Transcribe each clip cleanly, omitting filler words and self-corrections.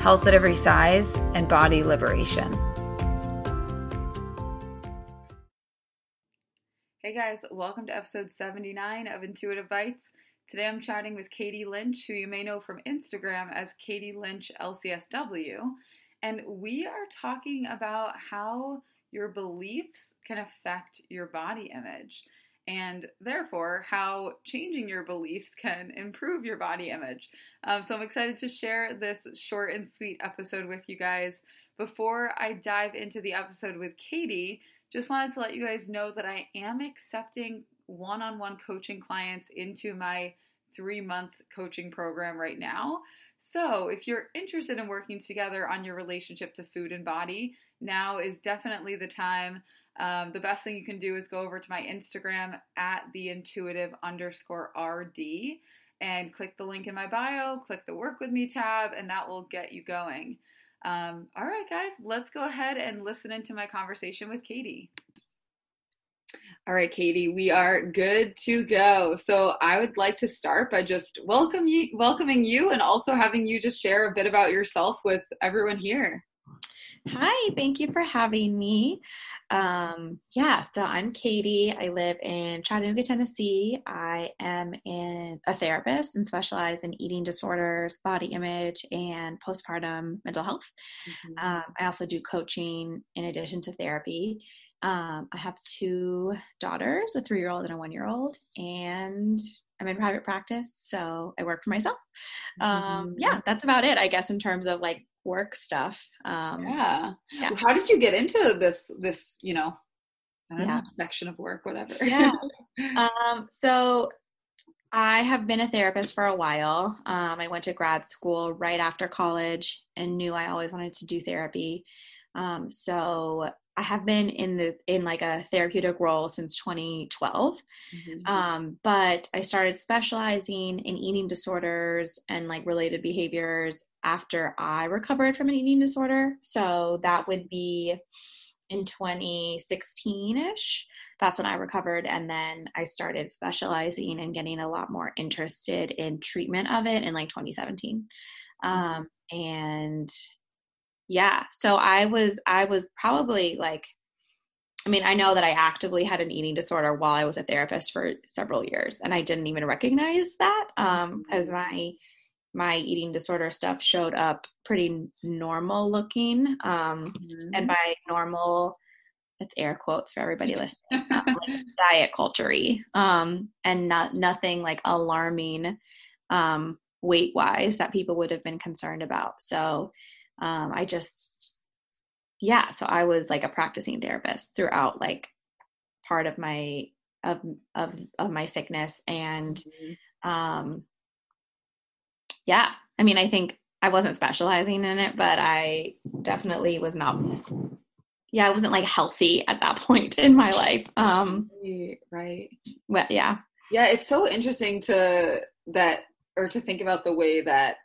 health at every size, and body liberation. Hey guys, welcome to episode 79 of Intuitive Bites. Today I'm chatting with Katie Lynch, who you may know from Instagram as Katie Lynch LCSW, and we are talking about how your beliefs can affect your body image, and therefore how changing your beliefs can improve your body image. So I'm excited to share this short and sweet episode with you guys. Before I dive into the episode with Katie, just wanted to let you guys know that I am accepting one-on-one coaching clients into my 3-month coaching program right now. So if you're interested in working together on your relationship to food and body, now is definitely the time. The best thing you can do is go over to my Instagram at @theintuitive_RD and click the link in my bio, click the work with me tab, and that will get you going. All right, guys, let's go ahead and listen into my conversation with Katie. All right, Katie, we are good to go. So I would like to start by just welcoming you and also having you just share a bit about yourself with everyone here. Hi, thank you for having me. So I'm Katie. I live in Chattanooga, Tennessee. I am a therapist and specialize in eating disorders, body image, and postpartum mental health. Mm-hmm. I also do coaching in addition to therapy. I have 2 daughters, a 3-year-old and a 1-year-old, and I'm in private practice, so I work for myself. That's about it, I guess, in terms of like work stuff. Well, how did you get into this, know, section of work, whatever? Yeah. So I have been a therapist for a while. I went to grad school right after college and knew I always wanted to do therapy. So I have been in a therapeutic role since 2012. Mm-hmm. But I started specializing in eating disorders and like related behaviors after I recovered from an eating disorder. So that would be in 2016-ish. That's when I recovered. And then I started specializing and getting a lot more interested in treatment of it in like 2017. So I was probably I know that I actively had an eating disorder while I was a therapist for several years, and I didn't even recognize that, as my eating disorder stuff showed up pretty normal looking. Mm-hmm. And by normal, it's air quotes for everybody listening, not like diet culture-y, and nothing like alarming, weight wise that people would have been concerned about. So, so I was like a practicing therapist throughout like part of my, of my sickness. And, I think I wasn't specializing in it, but I definitely was not, I wasn't like healthy at that point in my life. Right. Well, yeah. Yeah. It's so interesting to think about the way that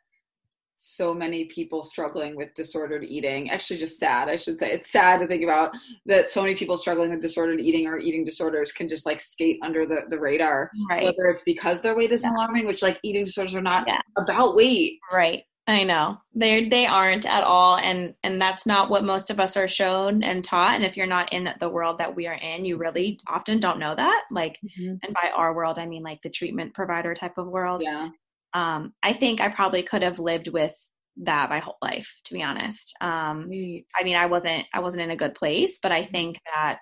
so many people struggling with disordered eating, actually just sad, I should say. It's sad to think about that so many people struggling with disordered eating or eating disorders can just like skate under the radar, right? Whether it's because their weight is alarming, which like eating disorders are not about weight. Right. I know. They aren't at all. And that's not what most of us are shown and taught. And if you're not in the world that we are in, you really often don't know that. Like, mm-hmm. And by our world, I mean like the treatment provider type of world. Yeah. I think I probably could have lived with that my whole life, to be honest. I wasn't in a good place, but I think that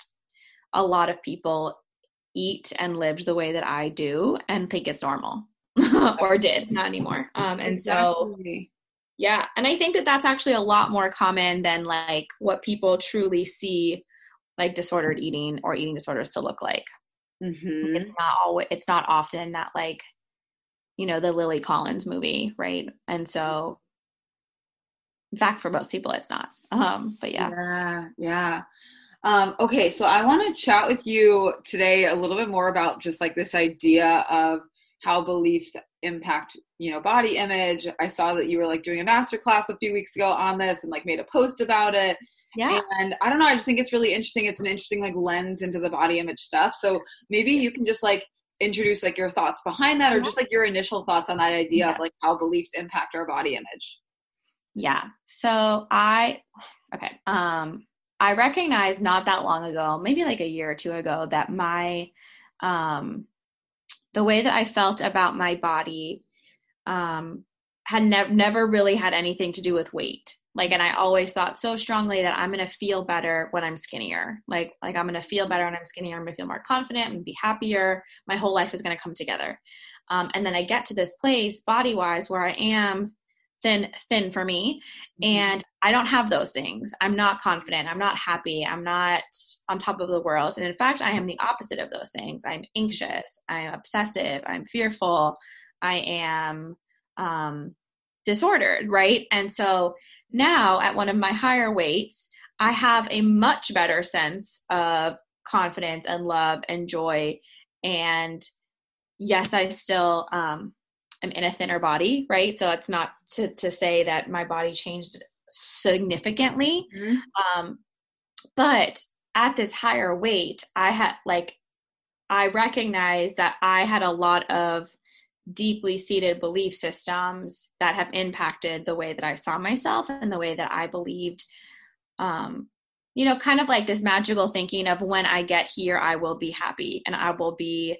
a lot of people eat and lived the way that I do and think it's normal or did, not anymore. And I think that that's actually a lot more common than like what people truly see like disordered eating or eating disorders to look like. Mm-hmm. It's not often that like, the Lily Collins movie, right? And so In fact, for most people, it's not. But yeah. Yeah. Yeah. Okay. So I want to chat with you today a little bit more about just like this idea of how beliefs impact, you know, body image. I saw that you were like doing a masterclass a few weeks ago on this and like made a post about it. Yeah. And I don't know, I just think it's really interesting. It's an interesting like lens into the body image stuff. So maybe you can just like introduce like your thoughts behind that, or just like your initial thoughts on that idea of like how beliefs impact our body image. Yeah. So I recognized not that long ago, maybe like a year or two ago, that my, the way that I felt about my body had never really had anything to do with weight. Like, and I always thought so strongly that I'm going to feel better when I'm skinnier. Like I'm going to feel better when I'm skinnier. I'm going to feel more confident and be happier. My whole life is going to come together. And then I get to this place body wise where I am thin for me. And I don't have those things. I'm not confident. I'm not happy. I'm not on top of the world. And in fact, I am the opposite of those things. I'm anxious. I'm obsessive. I'm fearful. I am, disordered. Right. And so now at one of my higher weights, I have a much better sense of confidence and love and joy. And yes, I still, am in a thinner body. Right. So it's not to say that my body changed significantly. Mm-hmm. But at this higher weight, I recognized that I had a lot of deeply seated belief systems that have impacted the way that I saw myself and the way that I believed, you know, kind of like this magical thinking of when I get here, I will be happy and I will be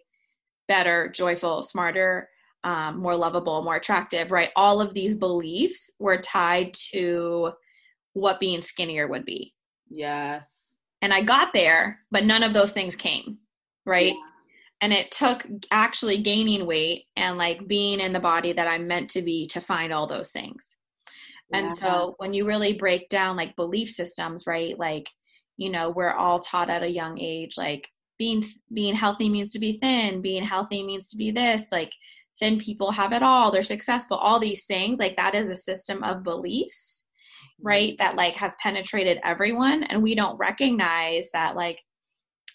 better, joyful, smarter, more lovable, more attractive, right? All of these beliefs were tied to what being skinnier would be. Yes. And I got there, but none of those things came, right? Yeah. And it took actually gaining weight and like being in the body that I'm meant to be to find all those things. Yeah. And so when you really break down like belief systems, right? Like, you know, we're all taught at a young age, like being healthy means to be thin, being healthy means to be this, like thin people have it all, they're successful, all these things. Like that is a system of beliefs, right? That like has penetrated everyone. And we don't recognize that like,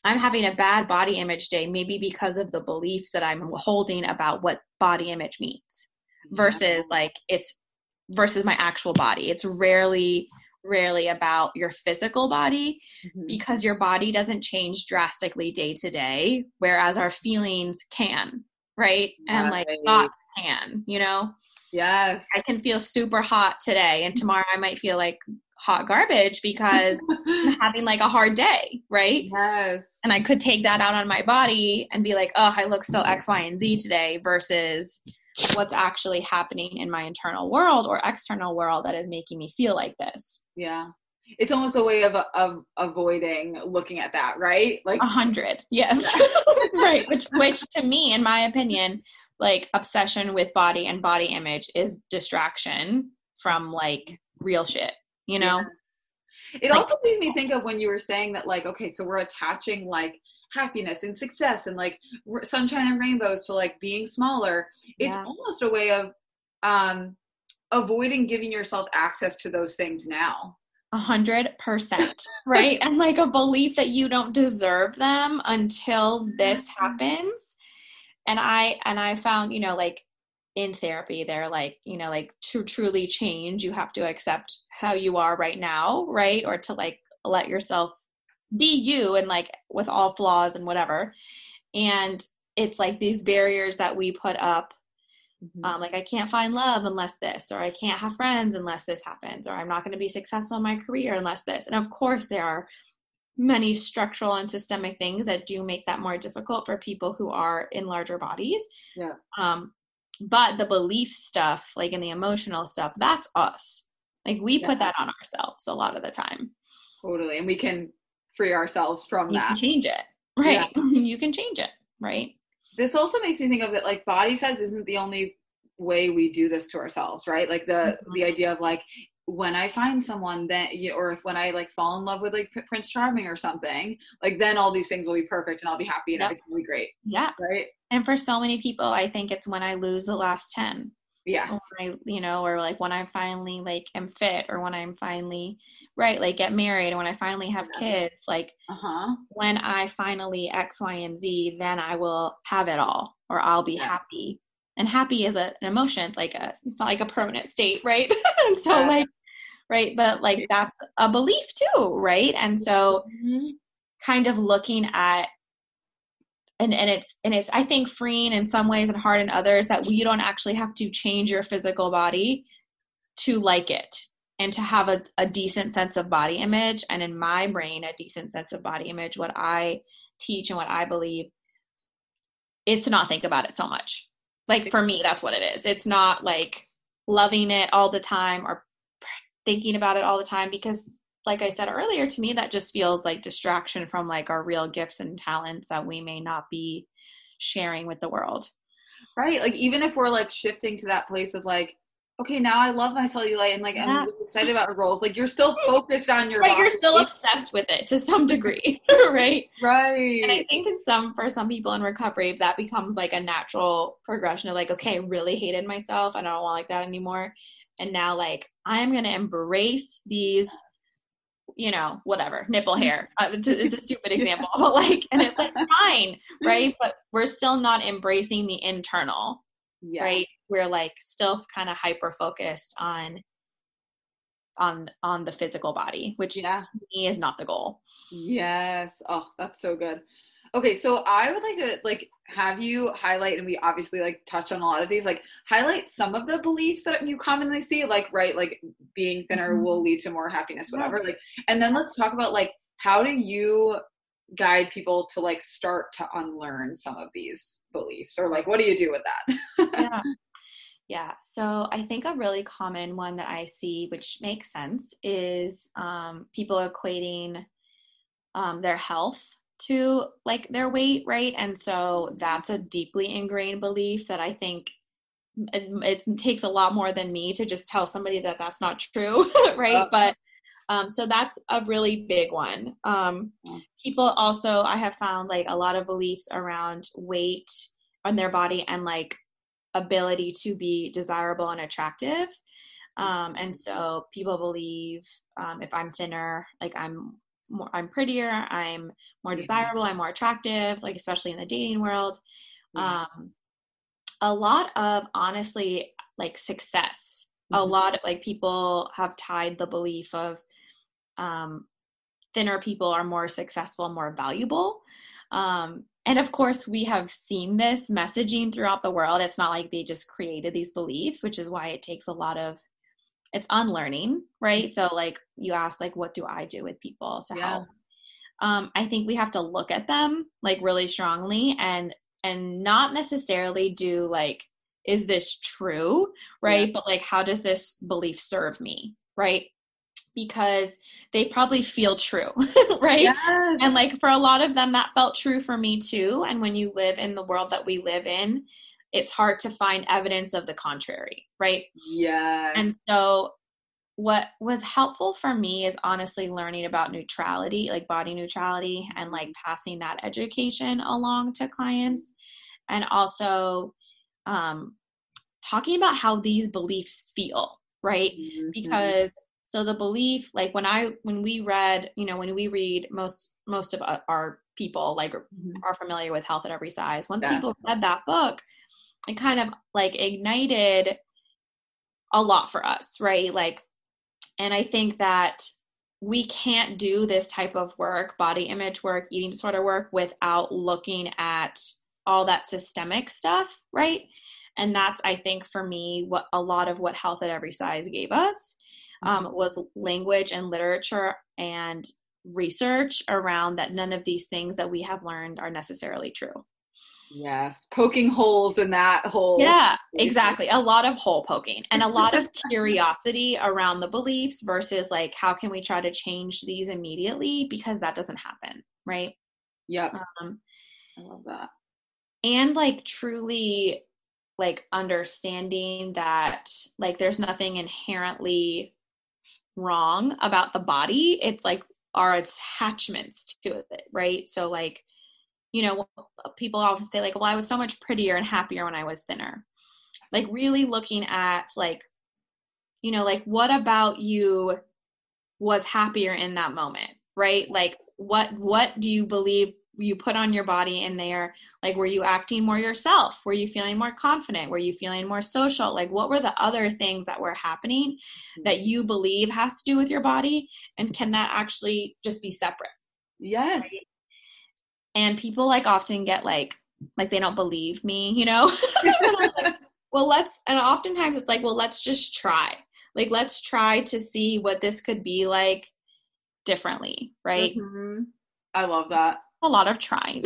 I'm having a bad body image day, maybe because of the beliefs that I'm holding about what body image means versus my actual body. It's rarely about your physical body because your body doesn't change drastically day to day, whereas our feelings can, right? And like thoughts can, you know? Yes. I can feel super hot today and tomorrow I might feel like hot garbage because I'm having like a hard day, right? Yes. And I could take that out on my body and be like, oh, I look so X, Y, and Z today versus what's actually happening in my internal world or external world that is making me feel like this. Yeah. It's almost a way of avoiding looking at that, right? Like 100. Yes. Right. Which to me, in my opinion, like obsession with body and body image is distraction from like real shit. You know, yes. It also made me think of when you were saying that, like, okay, so we're attaching like happiness and success and like sunshine and rainbows to like being smaller. It's almost a way of, avoiding giving yourself access to those things now. 100%. Right. And like a belief that you don't deserve them until this happens. And I found, you know, like, in therapy, they're like, you know, like to truly change, you have to accept how you are right now, right? Or to like let yourself be you and like with all flaws and whatever. And it's like these barriers that we put up, like I can't find love unless this, or I can't have friends unless this happens, or I'm not going to be successful in my career unless this. And of course, there are many structural and systemic things that do make that more difficult for people who are in larger bodies. Yeah. But the belief stuff, like in the emotional stuff, that's us. Like we put that on ourselves a lot of the time. Totally. And we can free ourselves from that. You can change it. Right. Yeah. You can change it. Right. This also makes me think of it like body size isn't the only way we do this to ourselves, right? Like the idea of like, when I find someone that, you know, or if when I like fall in love with like Prince Charming or something, like then all these things will be perfect and I'll be happy and everything will be great. Yeah. Right. And for so many people, I think it's when I lose the last 10. Yes. When I, you know, or like when I finally like am fit, or when I'm finally right, like get married, and when I finally have kids, like when I finally X, Y, and Z, then I will have it all, or I'll be happy. And happy is an emotion. It's like it's not like a permanent state, right? And so like, right. But like, that's a belief too. Right. And so kind of looking at, and it's, I think, freeing in some ways and hard in others, that you don't actually have to change your physical body to like it and to have a decent sense of body image. And in my brain, a decent sense of body image, what I teach and what I believe is to not think about it so much. Like, for me, that's what it is. It's not like loving it all the time or thinking about it all the time, because like I said earlier, to me, that just feels like distraction from like our real gifts and talents that we may not be sharing with the world. Right. Like, even if we're like shifting to that place of like, okay, now I love my cellulite and like, I'm really excited about roles. Like, you're still focused on your body. You're still obsessed with it to some degree. Right. Right. And I think for some people in recovery, that becomes like a natural progression of like, okay, I really hated myself. I don't want like that anymore. And now like, I am going to embrace these, you know, whatever, nipple hair. It's a stupid example, but like, and it's like fine. Right. But we're still not embracing the internal, right? We're like still kind of hyper-focused on the physical body, which to me is not the goal. Yes. Oh, that's so good. Okay. So I would like to like have you highlight, and we obviously like touch on a lot of these, like highlight some of the beliefs that you commonly see, like, right. Like being thinner will lead to more happiness, whatever. Like, and then let's talk about like, how do you guide people to like start to unlearn some of these beliefs, or like, what do you do with that? Yeah. So I think a really common one that I see, which makes sense, is people equating their health to like their weight, right? And so that's a deeply ingrained belief that I think it takes a lot more than me to just tell somebody that that's not true, right? But so that's a really big one. People also, I have found like a lot of beliefs around weight on their body and like ability to be desirable and attractive. And so people believe if I'm thinner, like I'm prettier, I'm more desirable, I'm more attractive, like especially in the dating world. A lot of, honestly, like success. A lot of like people have tied the belief of thinner people are more successful, more valuable. And of course, we have seen this messaging throughout the world. It's not like they just created these beliefs, which is why it takes a lot of, it's unlearning, right? So like you ask, like, what do I do with people to help? I think we have to look at them like really strongly and not necessarily do like, is this true? Right. Yeah. But like, how does this belief serve me? Right. Because they probably feel true. Right. Yes. And like for a lot of them, that felt true for me too. And when you live in the world that we live in, it's hard to find evidence of the contrary. Right. Yeah. And so what was helpful for me is honestly learning about neutrality, like body neutrality, and like passing that education along to clients. And also, talking about how these beliefs feel, right? Because so the belief, like when we read most of our people like are familiar with Health at Every Size. Once people read that book, it kind of like ignited a lot for us, right? Like, and I think that we can't do this type of work, body image work, eating disorder work, without looking at all that systemic stuff, right? And that's, I think, for me, what a lot of what Health at Every Size gave us was language and literature and research around that none of these things that we have learned are necessarily true. Yes, poking holes in that hole. Yeah, exactly. A lot of hole poking and a lot of curiosity around the beliefs versus like, how can we try to change these immediately? Because that doesn't happen, right? Yep. I love that. And like truly like understanding that like there's nothing inherently wrong about the body. It's like our attachments to it, right? So like, you know, people often say like, well, I was so much prettier and happier when I was thinner. like really looking at like, you know, like what about you was happier in that moment, right? Like what do you believe you put on your body in there? Like, were you acting more yourself? Were you feeling more confident? Were you feeling more social? Like, what were the other things that were happening that you believe has to do with your body? And can that actually just be separate? Yes. Right? And people like often get like they don't believe me, you know? And oftentimes it's like, well, let's just try. Like, let's try to see what this could be like differently, right? Mm-hmm. I love that. A lot of trying.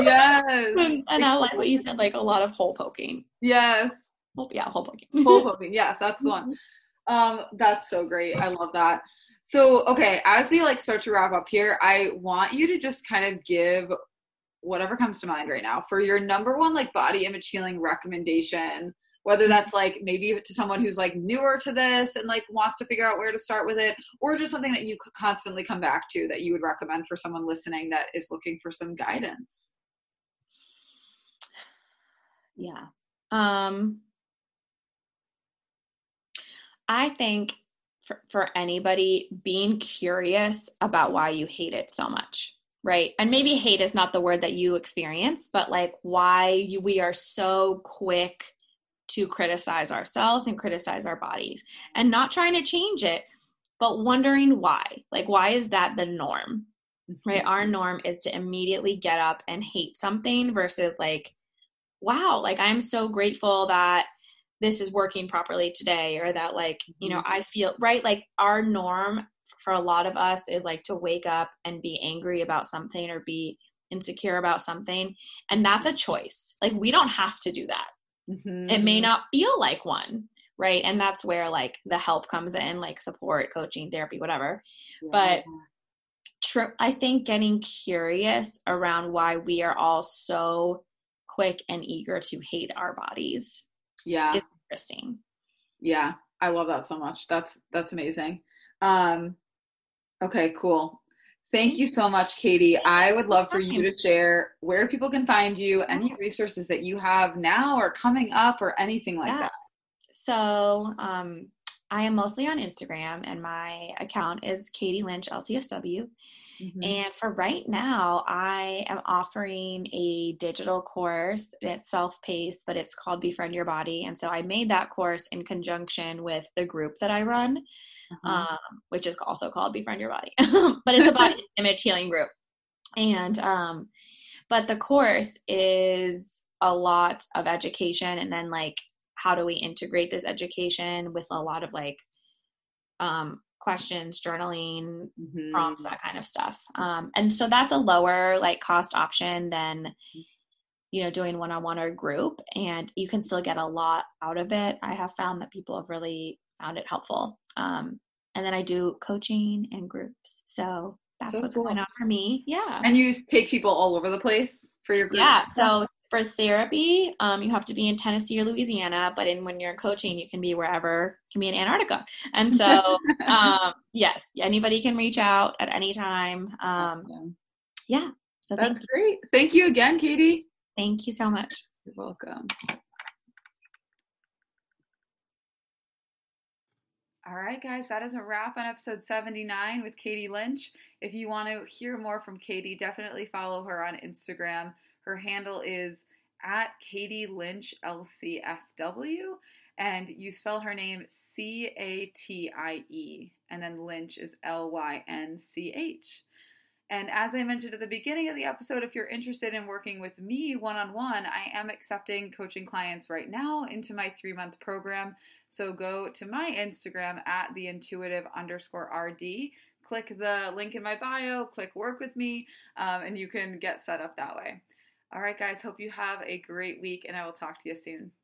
Yes. and I like what you said, like a lot of hole poking. Yes. Hole poking. Hole poking. Yes, that's the one. That's so great. I love that. So, okay, as we like start to wrap up here, I want you to just kind of give whatever comes to mind right now for your number one like body image healing recommendation, whether that's like maybe to someone who's like newer to this and like wants to figure out where to start with it, or just something that you constantly come back to that you would recommend for someone listening that is looking for some guidance. Yeah. I think for anybody, being curious about why you hate it so much. Right. And maybe hate is not the word that you experience, but like why we are so quick to criticize ourselves and criticize our bodies and not trying to change it, but wondering why. Like, why is that the norm? Right. Our norm is to immediately get up and hate something versus like, wow, like I'm so grateful that this is working properly today, or that like, you know, I feel right. Like our norm for a lot of us is like to wake up and be angry about something or be insecure about something. And that's a choice. Like we don't have to do that. Mm-hmm. It may not feel like one. Right. And that's where like the help comes in, like support, coaching, therapy, whatever. Yeah. But I think getting curious around why we are all so quick and eager to hate our bodies. Yeah. Is interesting. Yeah. I love that so much. That's amazing. Okay, cool. Thank you so much, Katie. I would love for you to share where people can find you, any resources that you have now or coming up or anything like that. So, I am mostly on Instagram and my account is Katie Lynch, LCSW. Mm-hmm. And for right now, I am offering a digital course. It's self-paced, but it's called Befriend Your Body. And so I made that course in conjunction with the group that I run, which is also called Befriend Your Body, but it's about an image healing group. And, but the course is a lot of education. And then like, how do we integrate this education with a lot of like, questions, journaling, prompts, that kind of stuff. And so that's a lower like cost option than, you know, doing one-on-one or group, and you can still get a lot out of it. I have found that people have really found it helpful. And then I do coaching and groups. So that's what's going on for me. Yeah. And you take people all over the place for your group? Yeah. So for therapy, you have to be in Tennessee or Louisiana, but when you're coaching, you can be wherever. You can be in Antarctica. And so, yes, anybody can reach out at any time. Yeah. So that's great. Thank you again, Katie. Thank you so much. You're welcome. All right, guys, that is a wrap on episode 79 with Katie Lynch. If you want to hear more from Katie, definitely follow her on Instagram. Her handle is @KatieLynchLCSW, and you spell her name C-A-T-I-E, and then Lynch is L-Y-N-C-H. And as I mentioned at the beginning of the episode, if you're interested in working with me one-on-one, I am accepting coaching clients right now into my 3-month program. So go to my Instagram @theintuitive_RD. Click the link in my bio, click work with me, and you can get set up that way. All right, guys, hope you have a great week, and I will talk to you soon.